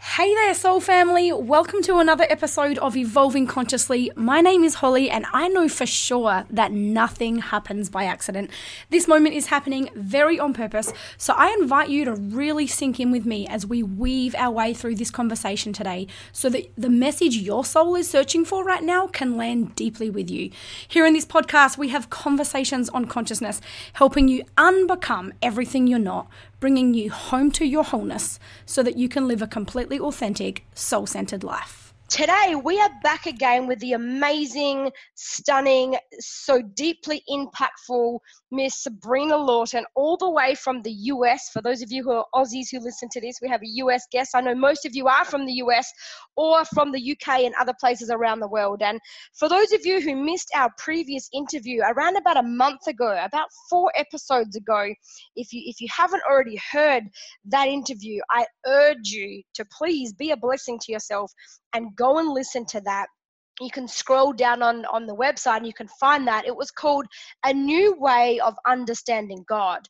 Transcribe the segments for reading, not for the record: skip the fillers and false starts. Hey there, soul family. Welcome to another episode of Evolving Consciously. My name is Holly, and I know for sure that nothing happens by accident. This moment is happening very on purpose, so I invite you to really sink in with me as we weave our way through this conversation today so that the message your soul is searching for right now can land deeply with you. Here in this podcast, we have conversations on consciousness, helping you unbecome everything you're not, bringing you home to your wholeness so that you can live a completely authentic, soul-centered life. Today, we are back again with the amazing, stunning, so deeply impactful Miss Sabrina Lawton, all the way from the US. For those of you who are Aussies who listen to this, we have a US guest. I know most of you are from the US or from the UK and other places around the world. And for those of you who missed our previous interview around about a month ago, about 4 episodes ago, if you haven't already heard that interview, I urge you to please be a blessing to yourself and go and listen to that. You can scroll down on the website and you can find that. It was called A New Way of Understanding God.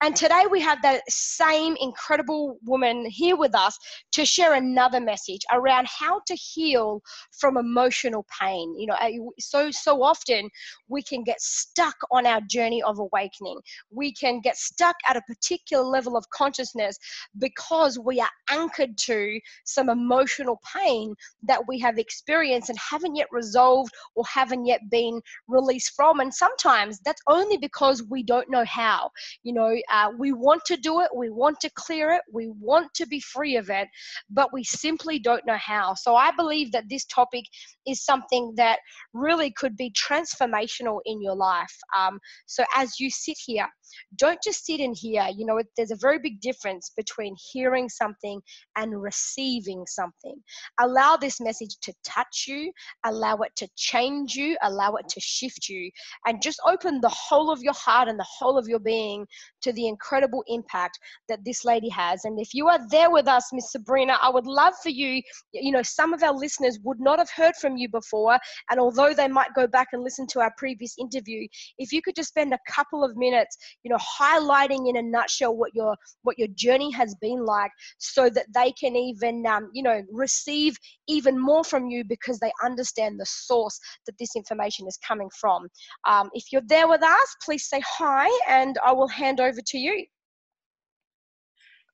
And today we have that same incredible woman here with us to share another message around how to heal from emotional pain. You know, so often we can get stuck on our journey of awakening. We can get stuck at a particular level of consciousness because we are anchored to some emotional pain that we have experienced and haven't yet resolved or haven't yet been released from. And sometimes that's only because we don't know how. You know, we want to do it, we want to clear it, we want to be free of it, but we simply don't know how. So I believe that this topic is something that really could be transformational in your life. So as you sit here, don't just sit in here. You know, there's a very big difference between hearing something and receiving something. Allow this message to touch you, allow it to change you, allow it to shift you, and just open the whole of your heart and the whole of your being to the incredible impact that this lady has. And if you are there with us, Miss Sabrina, I would love for you, you know, some of our listeners would not have heard from you before, and although they might go back and listen to our previous interview, if you could just spend a couple of minutes, you know, highlighting in a nutshell what your journey has been like so that they can even, you know, receive even more from you because they understand the source that this information is coming from. If you're there with us, please say hi, and I will hand over to you.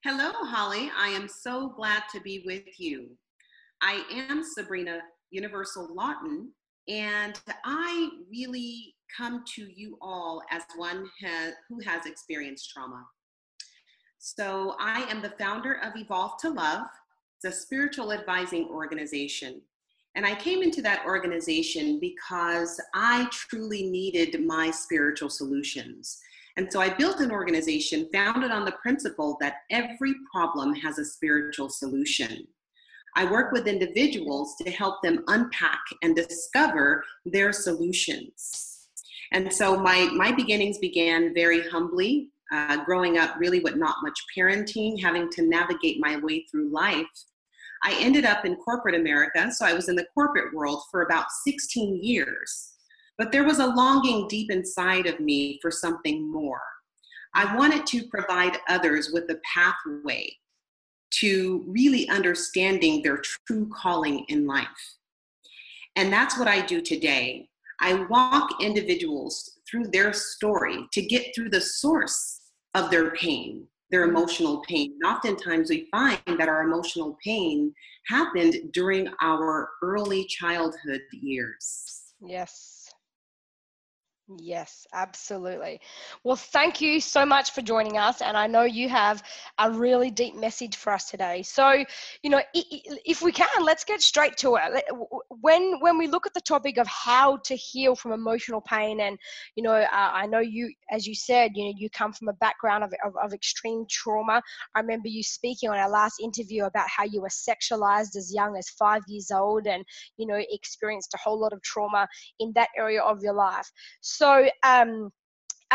Hello, Holly. I am so glad to be with you. I am Sabrina Universal Lawton, and I really come to you all as one who has experienced trauma. So I am the founder of Evolve to Love. It's a spiritual advising organization. And I came into that organization because I truly needed my spiritual solutions. And so I built an organization founded on the principle that every problem has a spiritual solution. I work with individuals to help them unpack and discover their solutions. And so my beginnings began very humbly, growing up really with not much parenting, having to navigate my way through life. I ended up in corporate America, so I was in the corporate world for about 16 years. But there was a longing deep inside of me for something more. I wanted to provide others with a pathway to really understanding their true calling in life. And that's what I do today. I walk individuals through their story to get through the source of their pain, their emotional pain. And oftentimes we find that our emotional pain happened during our early childhood years. Yes, absolutely. Well, thank you so much for joining us. And I know you have a really deep message for us today. So, you know, if we can, let's get straight to it. When we look at the topic of how to heal from emotional pain, and, you know, I know you, as you said, you know, you come from a background of extreme trauma. I remember you speaking on our last interview about how you were sexualized as young as 5 years old and, you know, experienced a whole lot of trauma in that area of your life. So, I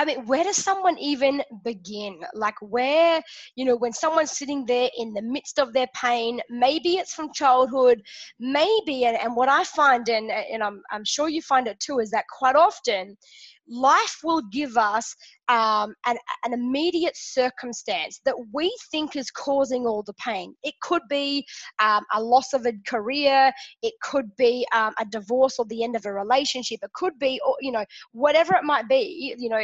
mean, where does someone even begin? Like where, you know, when someone's sitting there in the midst of their pain, maybe it's from childhood, maybe, and what I find, and I'm sure you find it too, is that quite often life will give us an immediate circumstance that we think is causing all the pain. It could be a loss of a career. It could be a divorce or the end of a relationship. It could be, or, you know, whatever it might be, you know,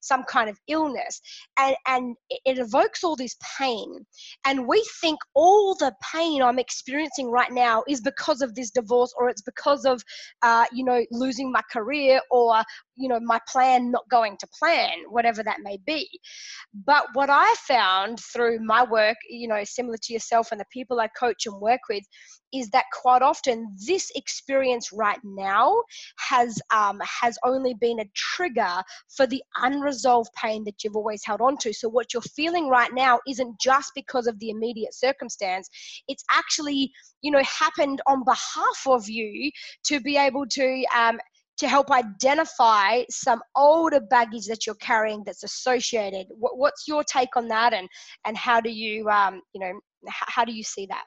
some kind of illness. And it evokes all this pain. And we think all the pain I'm experiencing right now is because of this divorce, or it's because of, you know, losing my career, or, you know, my plan not going to plan, whatever that may be. But what I found through my work, you know, similar to yourself and the people I coach and work with, is that quite often this experience right now has only been a trigger for the unresolved pain that you've always held on to. So what you're feeling right now isn't just because of the immediate circumstance. It's actually, you know, happened on behalf of you to be able to help identify some older baggage that you're carrying that's associated. What's your take on that, and how do you, you know, how do you see that?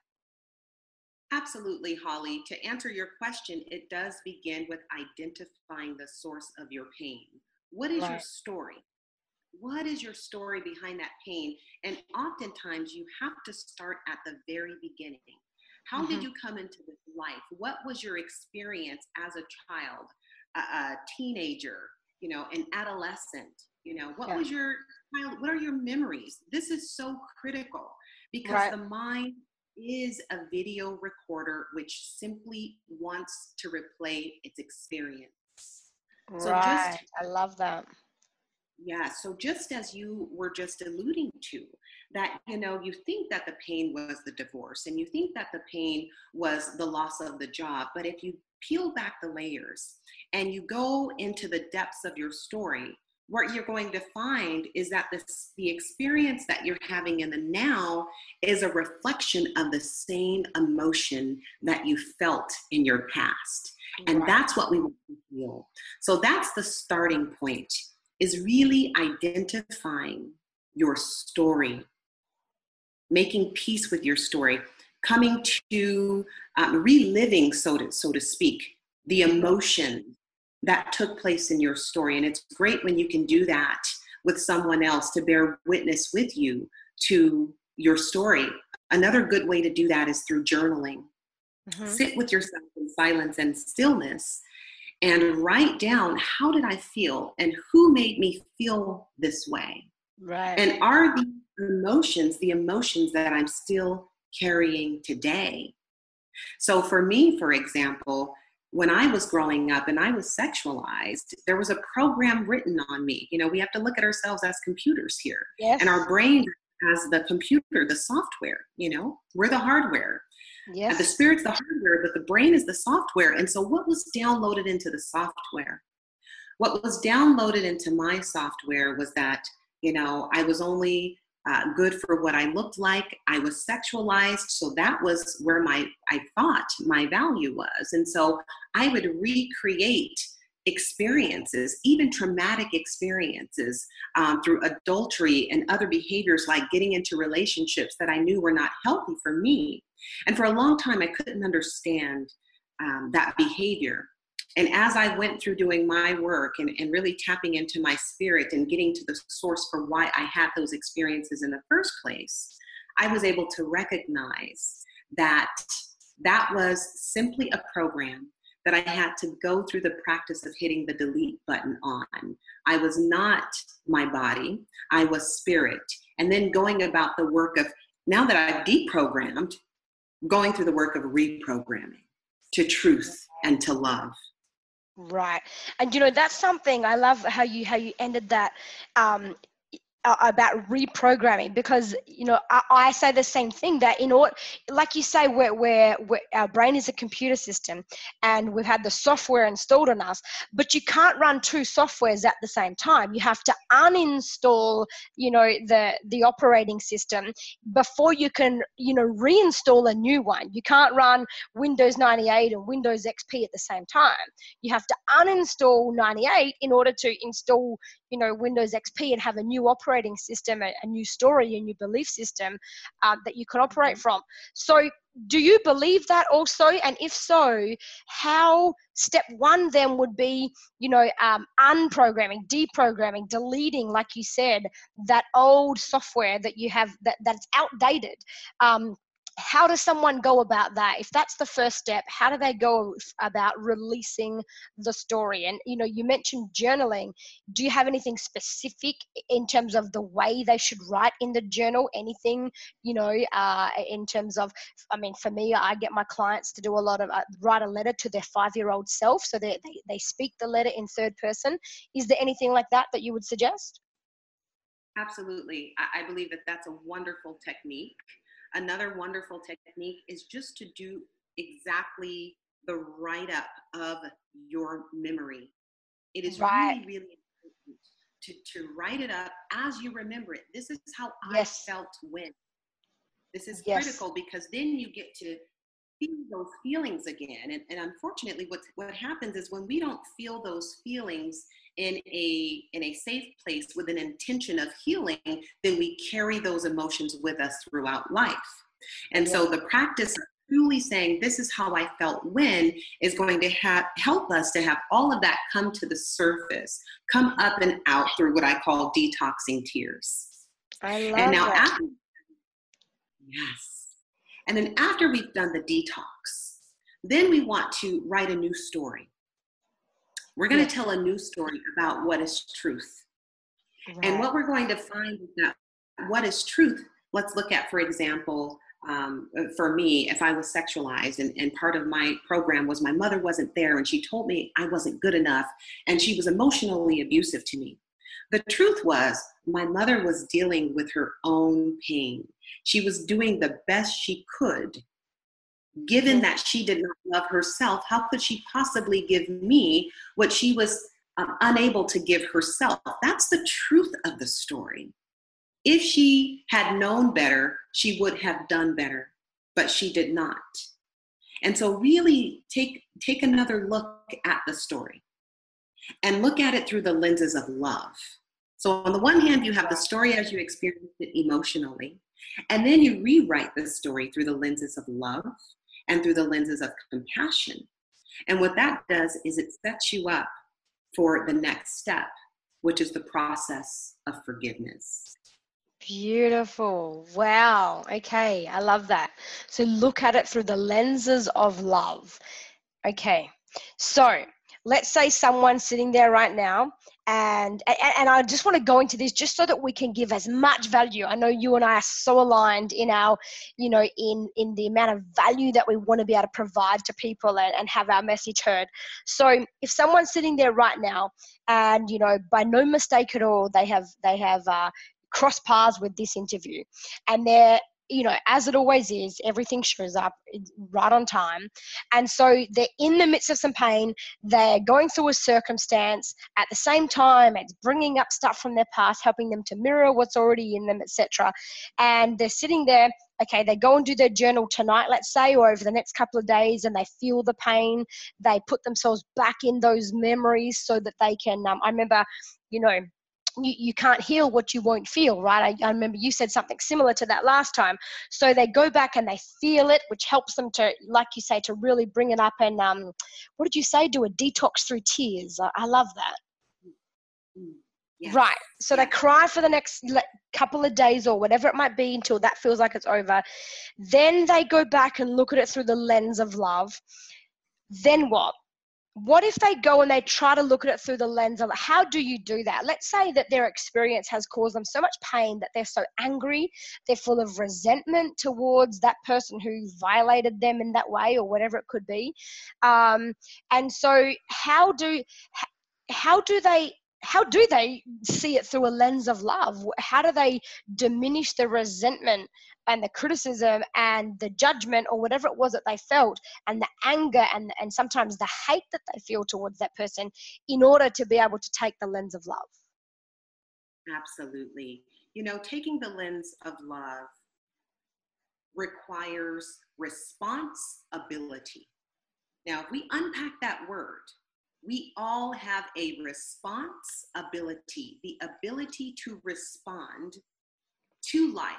Absolutely, Holly. To answer your question, it does begin with identifying the source of your pain. What is your story? What is your story behind that pain? And oftentimes you have to start at the very beginning. How did you come into this life? What was your experience as a child, a teenager, you know, an adolescent? You know, what was your child? What are your memories? This is so critical, because the mind is a video recorder which simply wants to replay its experience. So I love that. Yeah, so just as you were just alluding to, that, you know, you think that the pain was the divorce, and you think that the pain was the loss of the job, but if you peel back the layers and you go into the depths of your story, what you're going to find is that the experience that you're having in the now is a reflection of the same emotion that you felt in your past. And that's what we want to feel. So that's the starting point, is really identifying your story, making peace with your story, coming to reliving, so to speak, the emotion that took place in your story. And it's great when you can do that with someone else to bear witness with you to your story. Another good way to do that is through journaling. Sit with yourself in silence and stillness, and write down, how did I feel, and who made me feel this way? And are these emotions the emotions that I'm still carrying today? So for me, for example, when I was growing up and I was sexualized, there was a program written on me. You know, we have to look at ourselves as computers here. And our brain as the computer, the software, you know, we're the hardware. The spirit's the hardware, but the brain is the software. And so what was downloaded into the software? What was downloaded into my software was that, you know, I was only good for what I looked like. I was sexualized. So that was where I thought my value was. And so I would recreate experiences, even traumatic experiences, through adultery and other behaviors, like getting into relationships that I knew were not healthy for me. And for a long time, I couldn't understand that behavior. And as I went through doing my work and really tapping into my spirit and getting to the source for why I had those experiences in the first place, I was able to recognize that that was simply a program that I had to go through the practice of hitting the delete button on. I was not my body, I was spirit. And then going about the work of, now that I've deprogrammed, going through the work of reprogramming to truth and to love. Right. And, you know, that's something I love, how you ended that about reprogramming, because, you know, I say the same thing, that in order, like you say, where our brain is a computer system and we've had the software installed on us, but you can't run two softwares at the same time. You have to uninstall, you know, the operating system before you can, you know, reinstall a new one. You can't run Windows 98 and Windows XP at the same time. You have to uninstall 98 in order to install, you know, Windows XP and have a new operating operating system, a new story, a new belief system that you can operate from. So do you believe that also? And if so, how, step one then would be, you know, unprogramming, deprogramming, deleting, like you said, that old software that you have that's outdated. How does someone go about that? If that's the first step, how do they go about releasing the story? And, you know, you mentioned journaling. Do you have anything specific in terms of the way they should write in the journal? Anything, you know, in terms of, I mean, for me, I get my clients to do a lot of write a letter to their 5-year-old self. So they speak the letter in third person. Is there anything like that that you would suggest? Absolutely. I believe that that's a wonderful technique. Another wonderful technique is just to do exactly the write-up of your memory. It is really, really important to write it up as you remember it. This is how I felt when. This is critical because then you get to feel those feelings again. And unfortunately, what happens is when we don't feel those feelings in a safe place with an intention of healing, then we carry those emotions with us throughout life. And so the practice of truly saying, this is how I felt when, is going to help us to have all of that come to the surface, come up and out through what I call detoxing tears. I love that. And then after we've done the detox, then we want to write a new story. We're going to tell a new story about what is truth. Right. And what we're going to find is that what is truth, let's look at, for example, for me, if I was sexualized and part of my program was my mother wasn't there and she told me I wasn't good enough and she was emotionally abusive to me. The truth was my mother was dealing with her own pain. She was doing the best she could. Given that she did not love herself, how could she possibly give me what she was unable to give herself? That's the truth of the story. If she had known better, she would have done better, but she did not. And so really take another look at the story and look at it through the lenses of love. So on the one hand, you have the story as you experienced it emotionally, and then you rewrite the story through the lenses of love and through the lenses of compassion. And what that does is it sets you up for the next step, which is the process of forgiveness. Beautiful. Wow. Okay. I love that. So look at it through the lenses of love. Okay. So let's say someone's sitting there right now and I just want to go into this just so that we can give as much value. I know you and I are so aligned in our, you know, in the amount of value that we want to be able to provide to people and have our message heard. So if someone's sitting there right now and, you know, by no mistake at all, they have crossed paths with this interview and they're, you know, as it always is, everything shows up right on time. And so they're in the midst of some pain. They're going through a circumstance. At the same time, it's bringing up stuff from their past, helping them to mirror what's already in them, etc. And they're sitting there. Okay, they go and do their journal tonight, let's say, or over the next couple of days, and they feel the pain. They put themselves back in those memories so that they can, I remember, you know, you can't heal what you won't feel, right? I remember you said something similar to that last time. So they go back and they feel it, which helps them to, like you say, to really bring it up and, what did you say? Do a detox through tears. I love that. Yes. Right. So they cry for the next couple of days or whatever it might be until that feels like it's over. Then they go back and look at it through the lens of love. Then what? What if they go and they try to look at it through the lens of how do you do that? Let's say that their experience has caused them so much pain that they're so angry, they're full of resentment towards that person who violated them in that way or whatever it could be. And so how do they see it through a lens of love? How do they diminish the resentment and the criticism and the judgment or whatever it was that they felt and the anger and sometimes the hate that they feel towards that person in order to be able to take the lens of love? Absolutely. You know, taking the lens of love requires responsibility. Now, if we unpack that word, we all have a response ability, the ability to respond to life.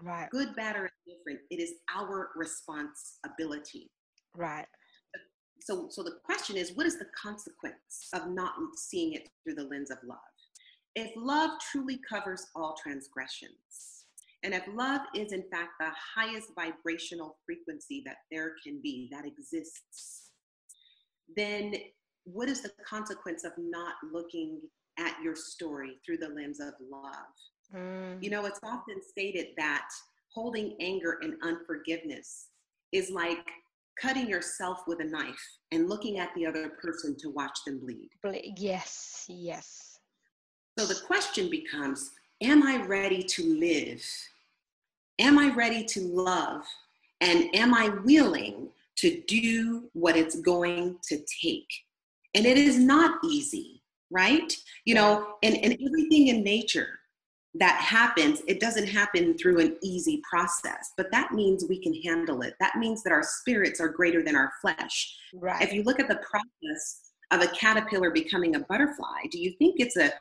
Right. Good, bad, or indifferent. It is our responsibility. Right. So the question is, what is the consequence of not seeing it through the lens of love? If love truly covers all transgressions, and if love is in fact the highest vibrational frequency that there can be, that exists, then what is the consequence of not looking at your story through the lens of love? You know, it's often stated that holding anger and unforgiveness is like cutting yourself with a knife and looking at the other person to watch them bleed. Yes, yes. So the question becomes, am I ready to live? Am I ready to love? And am I willing to do what it's going to take? And it is not easy, right? You know, and everything in nature that happens, it doesn't happen through an easy process, but that means we can handle it. That means that our spirits are greater than our flesh. Right. If you look at the process of a caterpillar becoming a butterfly, do you think it's an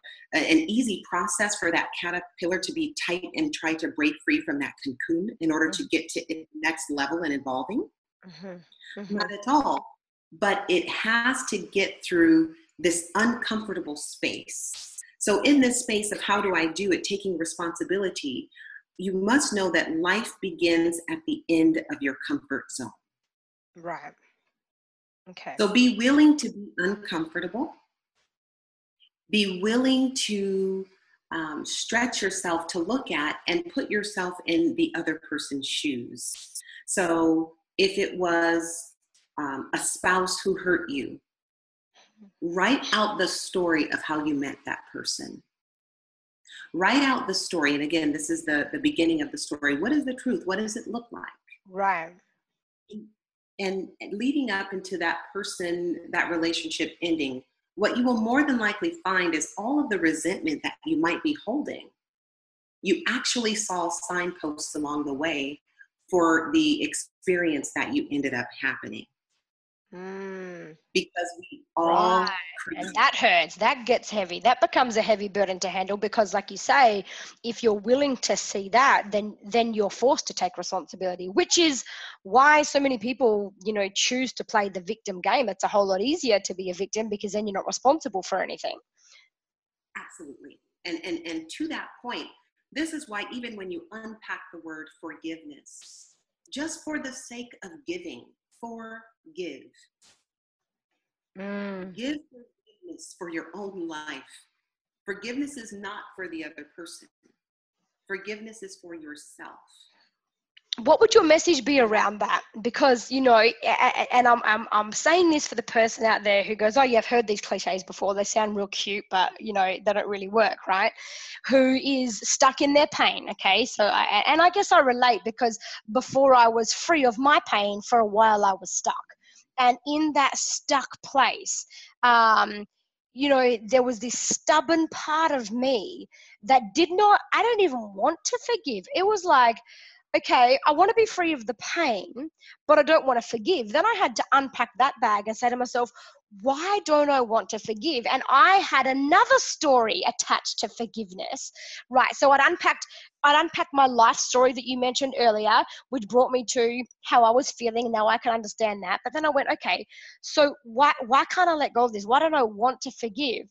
easy process for that caterpillar to be tight and try to break free from that cocoon in order to get to its next level and evolving? Not at all, but it has to get through this uncomfortable space. So in this space of how do I do it, taking responsibility, you must know that life begins at the end of your comfort zone. Right. Okay. So be willing to be uncomfortable. Be willing to stretch yourself to look at and put yourself in the other person's shoes. So if it was a spouse who hurt you, write out the story of how you met that person. Write out the story. And again, this is the beginning of the story. What is the truth? What does it look like? Right. And leading up into that person, that relationship ending, what you will more than likely find is all of the resentment that you might be holding. You actually saw signposts along the way for the experience that you ended up happening. Because we all and that hurts, that gets heavy, that becomes a heavy burden to handle, because like you say, if you're willing to see that, then you're forced to take responsibility, which is why so many people, you know, choose to play the victim game. It's a whole lot easier to be a victim, because then you're not responsible for anything. Absolutely. And to that point, this is why even when you unpack the word forgiveness, just for the sake of giving, forgive. Give forgiveness for your own life. Forgiveness is not for the other person. Forgiveness is for yourself. What would your message be around that? Because, you know, and I'm saying this for the person out there who goes, oh, yeah, I've heard these cliches before. They sound real cute, but, you know, they don't really work, right? Who is stuck in their pain, okay? So, I guess I relate, because before I was free of my pain, for a while I was stuck. And in that stuck place, you know, there was this stubborn part of me that I don't even want to forgive. It was like, okay, I want to be free of the pain, but I don't want to forgive. Then I had to unpack that bag and say to myself, why don't I want to forgive? And I had another story attached to forgiveness, right? So I'd unpacked my life story that you mentioned earlier, which brought me to how I was feeling. Now I can understand that. But then I went, okay, so why can't I let go of this? Why don't I want to forgive?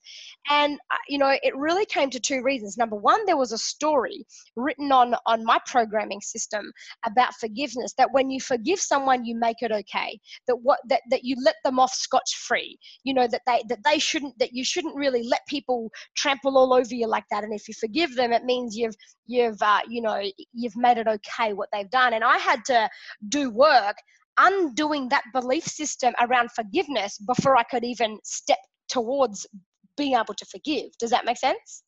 And, you know, it really came to two reasons. Number one, there was a story written on my programming system about forgiveness, that when you forgive someone, you make it okay, that you let them off scotch free, you know, that you shouldn't really let people trample all over you like that. And if you forgive them, it means you've made it okay what they've done. And I had to do work undoing that belief system around forgiveness before I could even step towards being able to forgive. Does that make sense?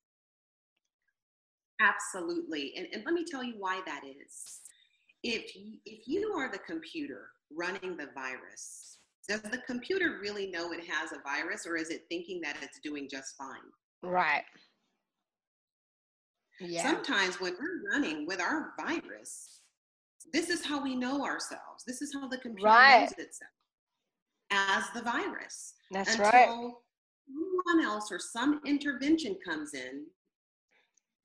Absolutely. And let me tell you why that is. If you are the computer running the virus, does the computer really know it has a virus, or is it thinking that it's doing just fine? Right. Yeah. Sometimes when we're running with our virus, this is how we know ourselves. This is how the computer knows itself. as the virus. That's right. Until someone else or some intervention comes in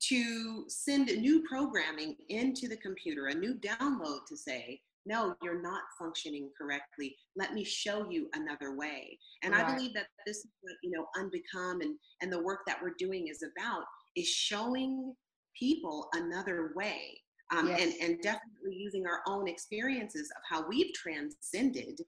to send new programming into the computer, a new download to say, no, you're not functioning correctly. Let me show you another way. And right. I believe that this is what, Unbecome and the work that we're doing is about, is showing people another way. Yes. and definitely using our own experiences of how we've transcended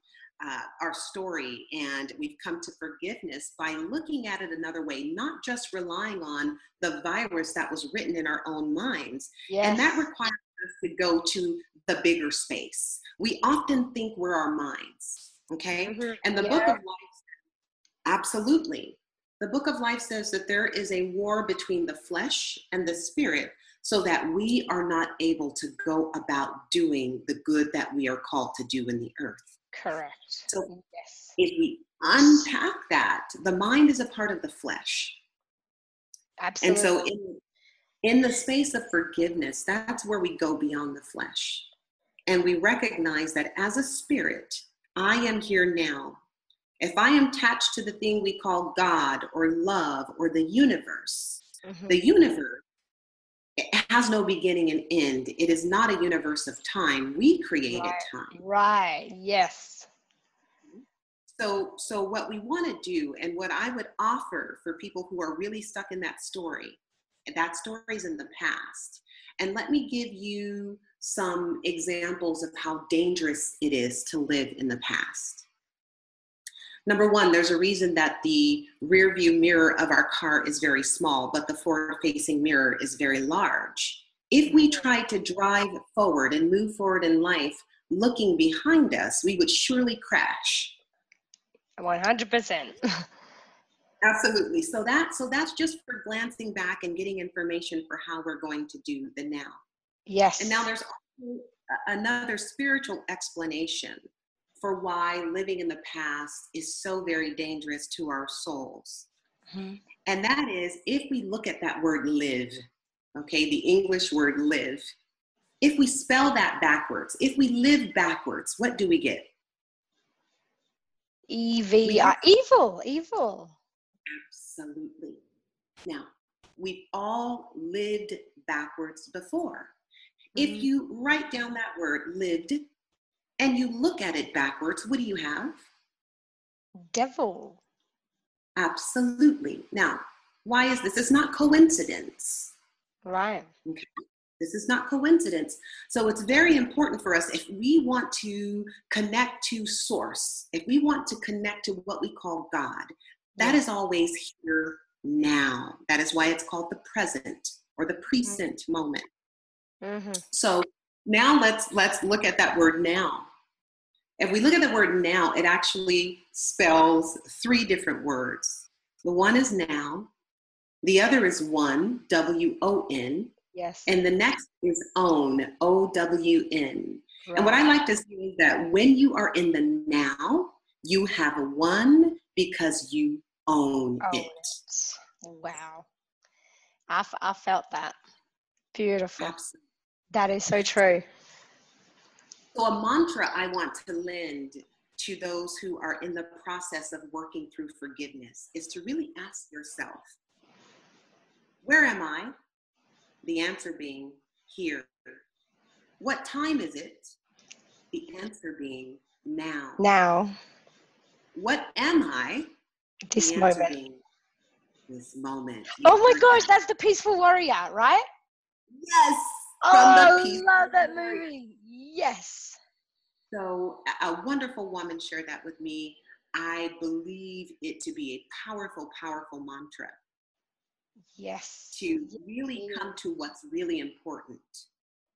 our story, and we've come to forgiveness by looking at it another way, not just relying on the virus that was written in our own minds. Yes. And that requires us to go to the bigger space. We often think we're our minds, okay? Mm-hmm. And the Book of Life says, absolutely. The Book of Life says that there is a war between the flesh and the spirit, so that we are not able to go about doing the good that we are called to do in the earth. Correct. So yes. If we unpack that, the mind is a part of the flesh. Absolutely. And so in the space of forgiveness, that's where we go beyond the flesh. And we recognize that as a spirit, I am here now. If I am attached to the thing we call God or love or the universe, mm-hmm. the universe, it has no beginning and end. It is not a universe of time. We created time. Right. Yes. So what we want to do, and what I would offer for people who are really stuck in that story, and that story's in the past. And let me give you some examples of how dangerous it is to live in the past. Number one, there's a reason that the rear view mirror of our car is very small, but the forward-facing mirror is very large. If we tried to drive forward and move forward in life looking behind us, we would surely crash. 100%. Absolutely. So that's just for glancing back and getting information for how we're going to do the now. Yes. And now there's also another spiritual explanation for why living in the past is so very dangerous to our souls. Mm-hmm. And that is, if we look at that word live, okay, the English word live, if we spell that backwards, if we live backwards, what do we get? Evil. Absolutely. Now, we've all lived backwards before. Mm-hmm. If you write down that word lived, and you look at it backwards, what do you have? Devil. Absolutely. Now, why is this? It's not coincidence. Right. Okay. This is not coincidence. So it's very important for us, if we want to connect to source, if we want to connect to what we call God, that is always here now. That is why it's called the present or the present mm-hmm. moment. Mm-hmm. So now let's look at that word now. If we look at the word now, it actually spells three different words. The one is now, the other is one, W-O-N, yes, and the next is own, O-W-N. Right. And what I like to say is that when you are in the now, you have a one because you own it. Wow. I felt that. Beautiful. Absolutely. That is so true. So a mantra I want to lend to those who are in the process of working through forgiveness is to really ask yourself, where am I? The answer being here. What time is it? The answer being now. Now. What am I? This moment. This moment. Oh my gosh, that's the Peaceful Warrior, right? Yes. Oh, I love that movie. Yes. So a wonderful woman shared that with me. I believe it to be a powerful, powerful mantra. Yes. To really come to what's really important.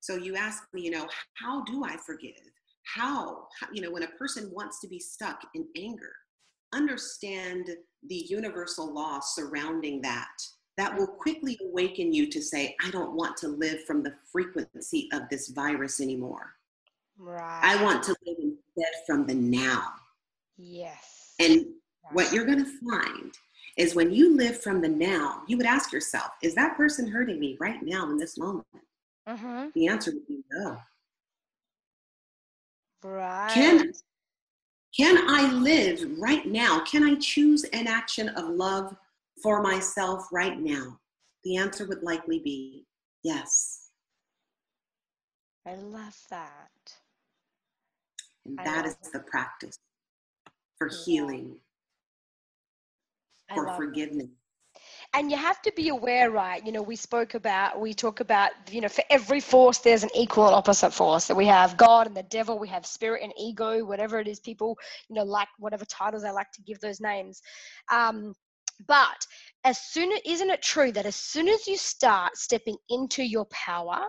So you ask me, how do I forgive? How, when a person wants to be stuck in anger, understand the universal law surrounding that. That will quickly awaken you to say, I don't want to live from the frequency of this virus anymore. Right. I want to live instead from the now. Yes. And what you're going to find is when you live from the now, you would ask yourself, is that person hurting me right now in this moment? Mm-hmm. The answer would be no. Right. Can Can I live right now? Can I choose an action of love for myself right now? The answer would likely be yes. I love that. And that is the practice for healing, for forgiveness. And you have to be aware, right? You know, we talk about, you know, for every force, there's an equal and opposite force. So we have God and the devil, we have spirit and ego, whatever it is, people, you know, like whatever titles I like to give those names. But isn't it true that as soon as you start stepping into your power,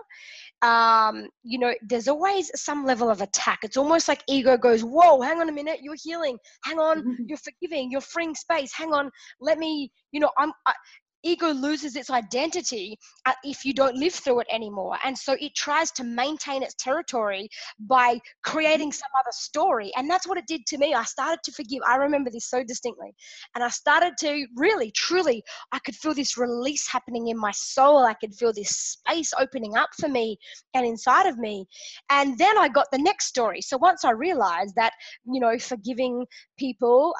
you know, there's always some level of attack. It's almost like ego goes, whoa, hang on a minute, you're healing. Hang on, you're forgiving, you're freeing space. Hang on, let me, you know, ego loses its identity if you don't live through it anymore. And so it tries to maintain its territory by creating some other story. And that's what it did to me. I started to forgive. I remember this so distinctly. And I started to really, truly, I could feel this release happening in my soul. I could feel this space opening up for me and inside of me. And then I got the next story. So once I realized that, you know, forgiving people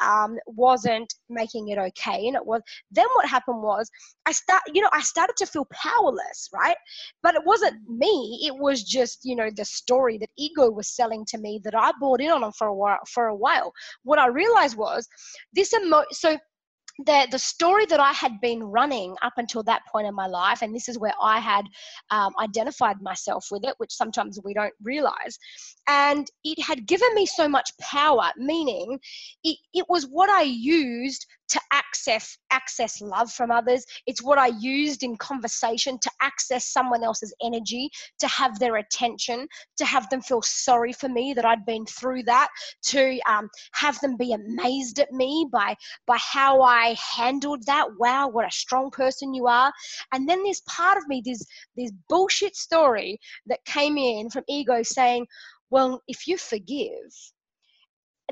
wasn't making it okay. And it was, then what happened was, I started to feel powerless, right? But it wasn't me. It was just, you know, the story that ego was selling to me that I bought in on for a while. What I realized was this the story that I had been running up until that point in my life, and this is where I had identified myself with it, which sometimes we don't realize, and it had given me so much power, meaning it was what I used to access love from others. It's what I used in conversation to access someone else's energy, to have their attention, to have them feel sorry for me that I'd been through that, to have them be amazed at me by how I handled that. Wow, what a strong person you are. And then there's part of me, this bullshit story that came in from ego saying, well, if you forgive,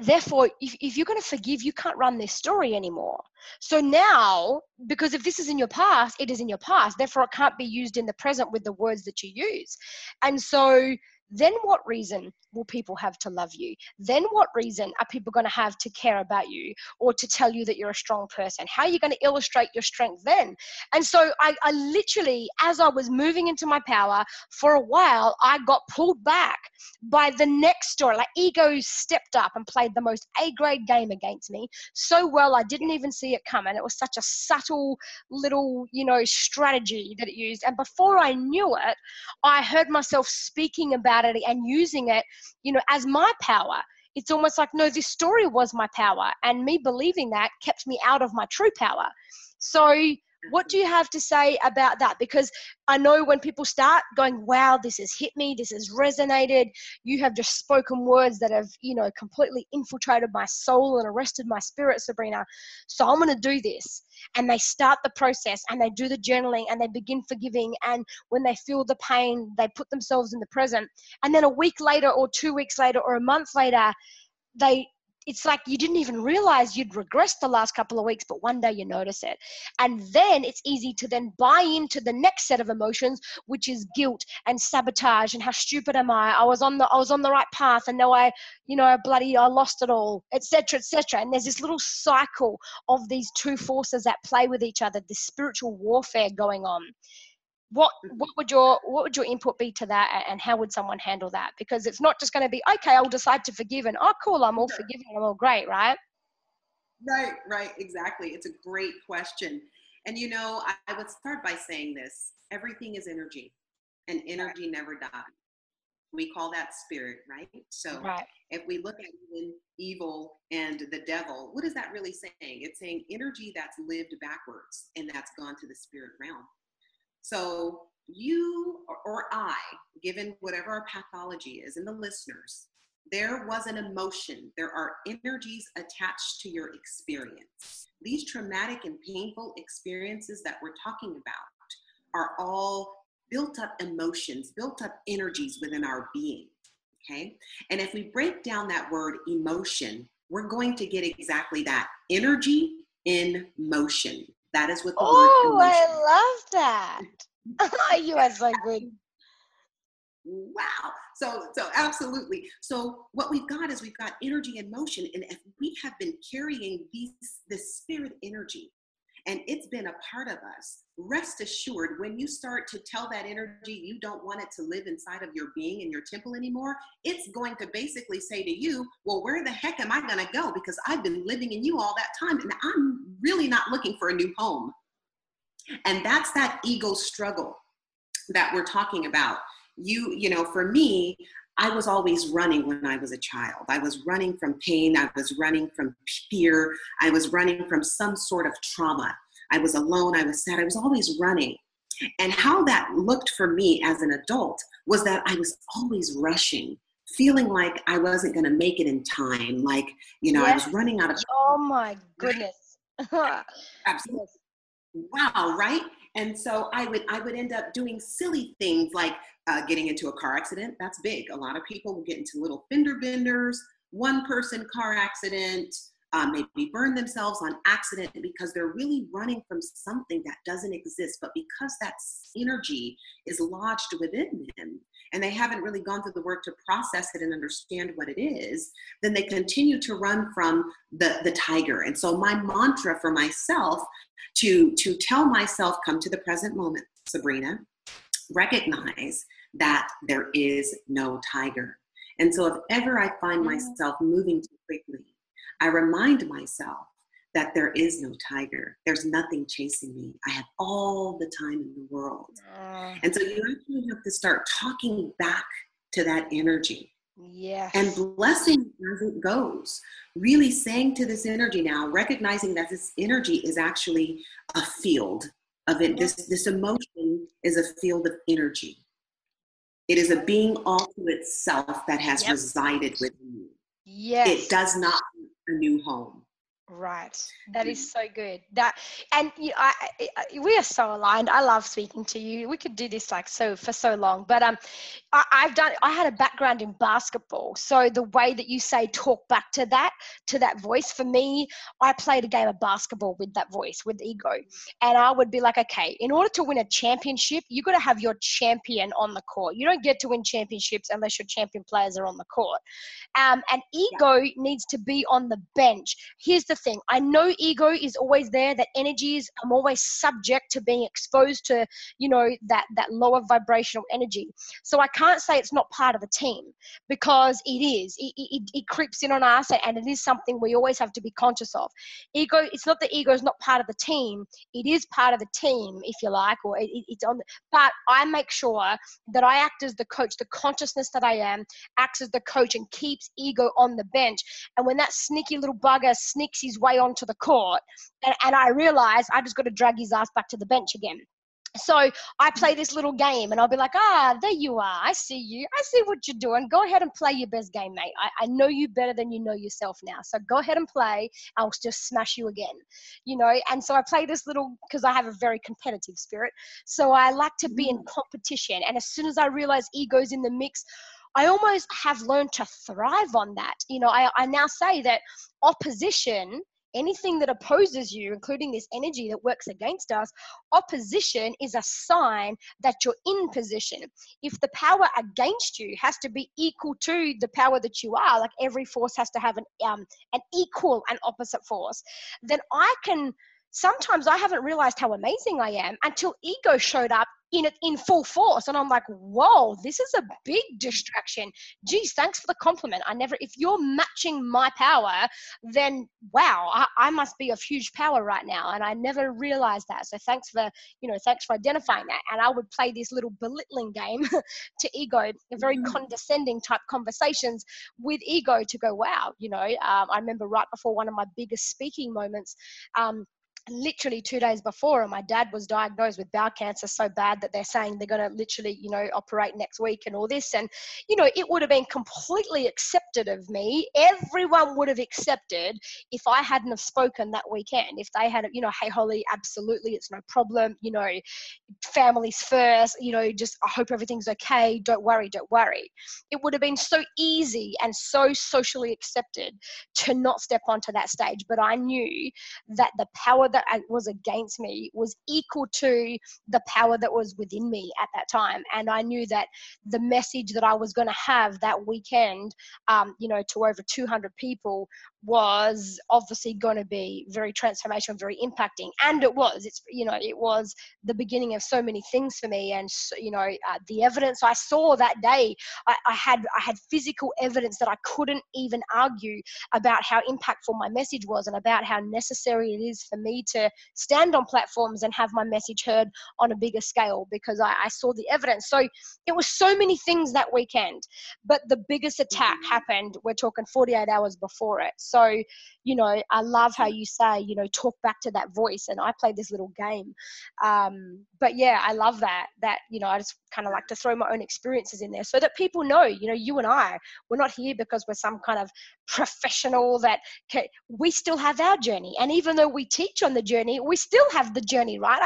therefore, if you're going to forgive, you can't run this story anymore. So now, because if this is in your past, it is in your past. Therefore, it can't be used in the present with the words that you use. And so then what reason will people have to love you? Then what reason are people going to have to care about you or to tell you that you're a strong person? How are you going to illustrate your strength then? And so I literally, as I was moving into my power for a while, I got pulled back by the next story. Like ego stepped up and played the most A-grade game against me so well I didn't even see it come. And it was such a subtle little, you know, strategy that it used. And before I knew it, I heard myself speaking about it and using it, you know, as my power. It's almost like, no, this story was my power. And me believing that kept me out of my true power. So what do you have to say about that? Because I know when people start going, wow, this has hit me, this has resonated, you have just spoken words that have, you know, completely infiltrated my soul and arrested my spirit, Sabrina. So I'm going to do this. And they start the process and they do the journaling and they begin forgiving. And when they feel the pain, they put themselves in the present. And then a week later or 2 weeks later or a month later, it's like you didn't even realize you'd regressed the last couple of weeks, but one day you notice it. And then it's easy to then buy into the next set of emotions, which is guilt and sabotage and how stupid am I? I was on the right path and now I lost it all, etc., etc. And there's this little cycle of these two forces that play with each other, this spiritual warfare going on. What would your input be to that, and how would someone handle that? Because it's not just going to be, okay, I'll decide to forgive and, oh, cool, I'm all forgiving, I'm all great, right? Right, exactly. It's a great question. And, you know, I would start by saying this. Everything is energy, and energy never dies. We call that spirit, right? So if we look at even evil and the devil, what is that really saying? It's saying energy that's lived backwards, and that's gone to the spirit realm. So you or I, given whatever our pathology is, and the listeners, there was an emotion. There are energies attached to your experience. These traumatic and painful experiences that we're talking about are all built up emotions, built up energies within our being, okay? And if we break down that word emotion, we're going to get exactly that, energy in motion. That is what the word emotion is. I love that. You are so good. Wow. So absolutely. So what we've got is we've got energy in motion. And if we have been carrying this spirit energy, and it's been a part of us, rest assured, when you start to tell that energy you don't want it to live inside of your being and your temple anymore, it's going to basically say to you, well, where the heck am I going to go? Because I've been living in you all that time, and I'm really not looking for a new home. And that's that ego struggle that we're talking about. You know, for me, I was always running when I was a child. I was running from pain. I was running from fear. I was running from some sort of trauma. I was alone. I was sad. I was always running. And how that looked for me as an adult was that I was always rushing, feeling like I wasn't going to make it in time. Like, you know, yes. I was running out of time. Oh my goodness. Absolutely. Wow. Right. And so I would end up doing silly things like getting into a car accident. That's big. A lot of people will get into little fender benders, one person car accident, maybe burn themselves on accident because they're really running from something that doesn't exist. But because that energy is lodged within them and they haven't really gone through the work to process it and understand what it is, then they continue to run from the tiger. And so my mantra for myself to tell myself, come to the present moment, Sabrina, recognize that there is no tiger. And so if ever I find myself moving too quickly, I remind myself that there is no tiger. There's nothing chasing me. I have all the time in the world. And so you actually have to start talking back to that energy. Yes. And blessing as it goes. Really saying to this energy now, recognizing that this energy is actually a field of it. Yes. This emotion is a field of energy. It is a being all to itself that has resided within you. Yes. It does not a new home. Right. That is so good. We are so aligned. I love speaking to you. We could do this for so long, but I had a background in basketball. So the way that you say talk back to that voice, for me, I played a game of basketball with that voice, with ego. And I would be like, okay, in order to win a championship, you got to have your champion on the court. You don't get to win championships unless your champion players are on the court. And ego needs to be on the bench. Here's the thing. I know ego is always there, that energy is, I'm always subject to being exposed to, you know, that lower vibrational energy. So I can't say it's not part of a team, because it is. It creeps in on us, and it is something we always have to be conscious of. Ego, it's not that ego is not part of the team. It is part of the team, if you like, or it's on. But I make sure that I act as the coach. The consciousness that I am acts as the coach and keeps ego on the bench. And when that sneaky little bugger sneaks his way onto the court, and I realize I just got to drag his ass back to the bench again. So I play this little game, and I'll be like, there you are. I see you. I see what you're doing. Go ahead and play your best game, mate. I know you better than you know yourself now. So go ahead and play. I'll just smash you again, you know? And so I play this little, because I have a very competitive spirit. So I like to be in competition. And as soon as I realize ego's in the mix, I almost have learned to thrive on that. You know, I now say that opposition, anything that opposes you, including this energy that works against us, opposition is a sign that you're in position. If the power against you has to be equal to the power that you are, like every force has to have an equal and opposite force, then sometimes I haven't realized how amazing I am until ego showed up in full force. And I'm like, whoa, this is a big distraction. Geez, thanks for the compliment. If you're matching my power, then wow, I must be of huge power right now. And I never realized that. So thanks for identifying that. And I would play this little belittling game to ego, very condescending type conversations with ego to go, wow, you know, I remember right before one of my biggest speaking moments, literally 2 days before, and my dad was diagnosed with bowel cancer so bad that they're saying they're going to literally, you know, operate next week and all this. And, you know, it would have been completely accepted of me. Everyone would have accepted if I hadn't have spoken that weekend, if they had, you know, hey, Holly, absolutely, it's no problem. You know, families first, you know, just I hope everything's okay. Don't worry. It would have been so easy and so socially accepted to not step onto that stage. But I knew that the power that was against me was equal to the power that was within me at that time. And I knew that the message that I was going to have that weekend, you know, to over 200 people was obviously going to be very transformational, very impacting. And it was, it's, you know, it was the beginning of so many things for me. And, you know, the evidence I saw that day, I had physical evidence that I couldn't even argue about how impactful my message was and about how necessary it is for me to stand on platforms and have my message heard on a bigger scale, because I saw the evidence. So it was so many things that weekend, but the biggest attack happened, we're talking 48 hours before it. So, you know, I love how you say, you know, talk back to that voice. And I played this little game. But yeah, I love that, you know, I just kind of like to throw my own experiences in there so that people know, you know, you and I, we're not here because we're some kind of professional that we still have our journey. And even though we teach on the journey, we still have the journey, right?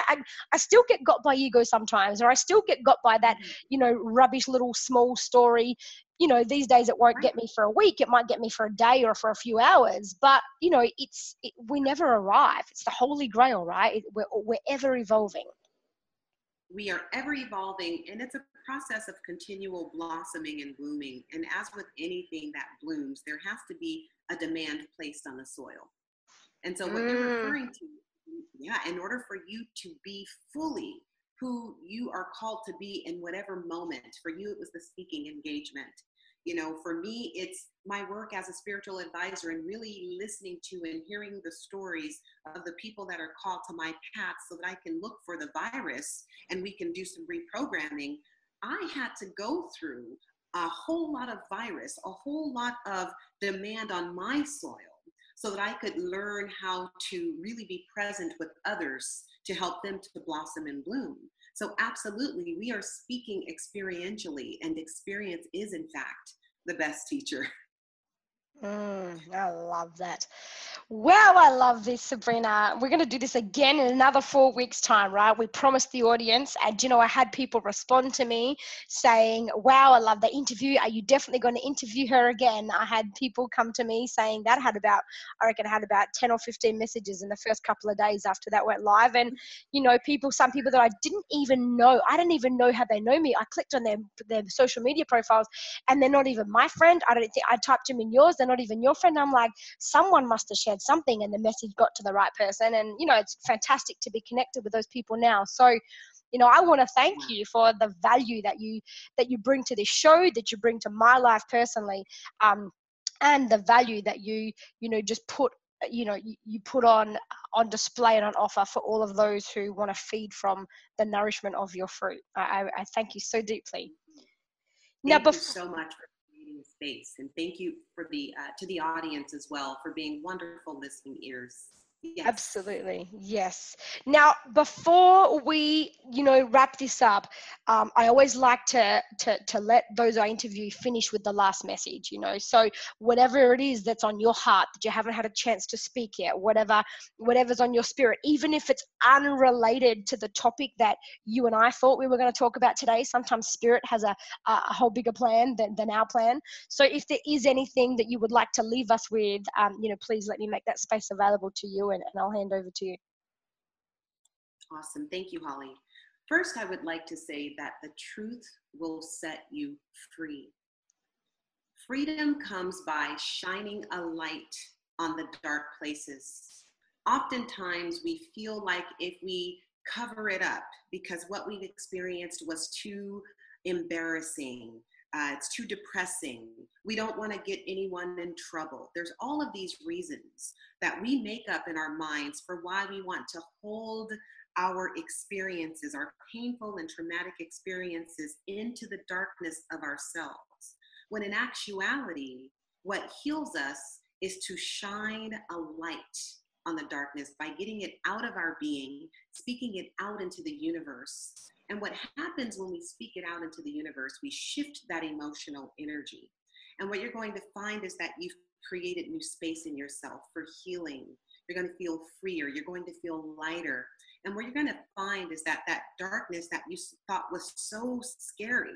I still get got by ego sometimes, or I still get got by that, you know, rubbish little small story. You know, these days it won't get me for a week. It might get me for a day or for a few hours. But, you know, we never arrive. It's the holy grail, right? We're ever evolving. We are ever evolving. And it's a process of continual blossoming and blooming. And as with anything that blooms, there has to be a demand placed on the soil. And so what you're referring to, yeah, in order for you to be fully who you are called to be in whatever moment, for you, it was the speaking engagement. You know, for me, it's my work as a spiritual advisor and really listening to and hearing the stories of the people that are called to my path so that I can look for the virus and we can do some reprogramming. I had to go through a whole lot of virus, a whole lot of demand on my soil so that I could learn how to really be present with others to help them to blossom and bloom. So absolutely, we are speaking experientially, and experience is, in fact, the best teacher. I love that. Wow, I love this, Sabrina. We're going to do this again in another 4 weeks' time, right? We promised the audience, and, you know, I had people respond to me saying, wow, I love that interview. Are you definitely going to interview her again? I had people come to me saying that I reckon I had about 10 or 15 messages in the first couple of days after that went live. And, you know, some people that I didn't even know, I didn't even know how they know me. I clicked on their social media profiles, and they're not even my friend. I don't think I typed them in yours. They're not even your friend. I'm like, someone must have shared something and the message got to the right person. And, you know, it's fantastic to be connected with those people now. So, you know, I want to thank you for the value that you bring to this show, that you bring to my life personally, and the value that you just put, you know, you put on display and on offer for all of those who want to feed from the nourishment of your fruit. I thank you so deeply. Thank you so much for space, and thank you for to the audience as well for being wonderful listening ears. Yes. Absolutely. Yes. Now, before we, you know, wrap this up, I always like to let those I interview finish with the last message, you know, so whatever it is that's on your heart that you haven't had a chance to speak yet, whatever's on your spirit, even if it's unrelated to the topic that you and I thought we were going to talk about today. Sometimes spirit has a whole bigger plan than our plan. So if there is anything that you would like to leave us with, you know, please let me make that space available to you. And I'll hand over to you. Awesome. Thank you, Holly. First, I would like to say that the truth will set you free. Freedom comes by shining a light on the dark places. Oftentimes, we feel like if we cover it up because what we've experienced was too embarrassing, it's too depressing, we don't want to get anyone in trouble. There's all of these reasons that we make up in our minds for why we want to hold our experiences, our painful and traumatic experiences, into the darkness of ourselves. When in actuality, what heals us is to shine a light on the darkness by getting it out of our being, speaking it out into the universe. And what happens when we speak it out into the universe, we shift that emotional energy. And what you're going to find is that you've created new space in yourself for healing. You're going to feel freer. You're going to feel lighter. And what you're going to find is that that darkness that you thought was so scary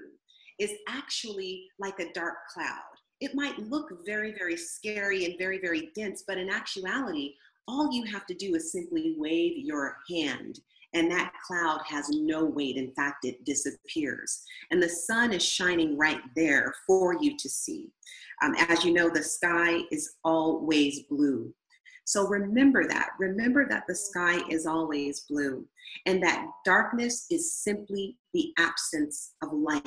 is actually like a dark cloud. It might look very, very scary and very, very dense, but in actuality, all you have to do is simply wave your hand, and that cloud has no weight. In fact, it disappears. And the sun is shining right there for you to see. As you know, the sky is always blue. So remember that the sky is always blue, and that darkness is simply the absence of light.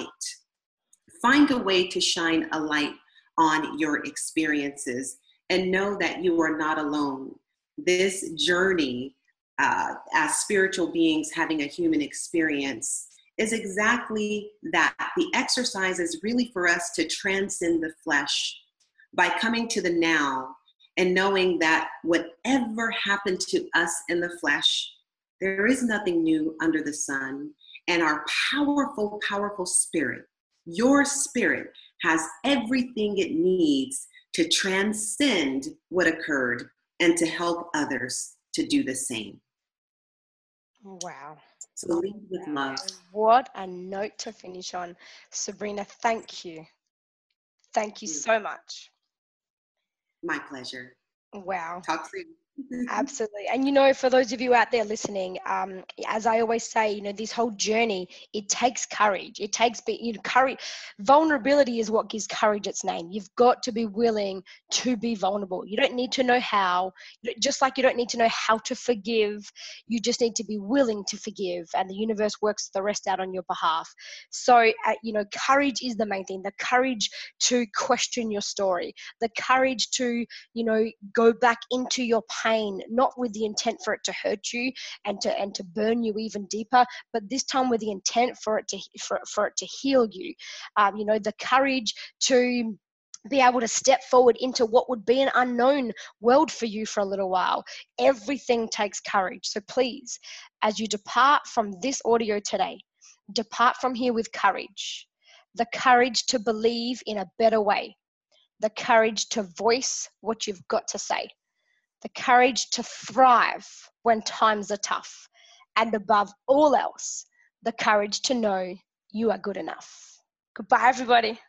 Find a way to shine a light on your experiences, and know that you are not alone. This journey as spiritual beings having a human experience is exactly that. The exercise is really for us to transcend the flesh by coming to the now and knowing that whatever happened to us in the flesh, there is nothing new under the sun. And our powerful, powerful spirit, your spirit, has everything it needs to transcend what occurred and to help others to do the same. Wow. So lead with love. What a note to finish on. Sabrina, thank you. Thank you so much. My pleasure. Wow. Talk soon. Absolutely. And, you know, for those of you out there listening, as I always say, you know, this whole journey, it takes courage. It takes, you know, courage. Vulnerability is what gives courage its name. You've got to be willing to be vulnerable. You don't need to know how, just like you don't need to know how to forgive. You just need to be willing to forgive, and the universe works the rest out on your behalf. So, you know, courage is the main thing, the courage to question your story, the courage to, you know, go back into your pain. Not with the intent for it to hurt you and to burn you even deeper, but this time with the intent for it to heal you. You know, the courage to be able to step forward into what would be an unknown world for you for a little while. Everything takes courage. So please, as you depart from this audio today, depart from here with courage. The courage to believe in a better way. The courage to voice what you've got to say. The courage to thrive when times are tough, and above all else, the courage to know you are good enough. Goodbye, everybody.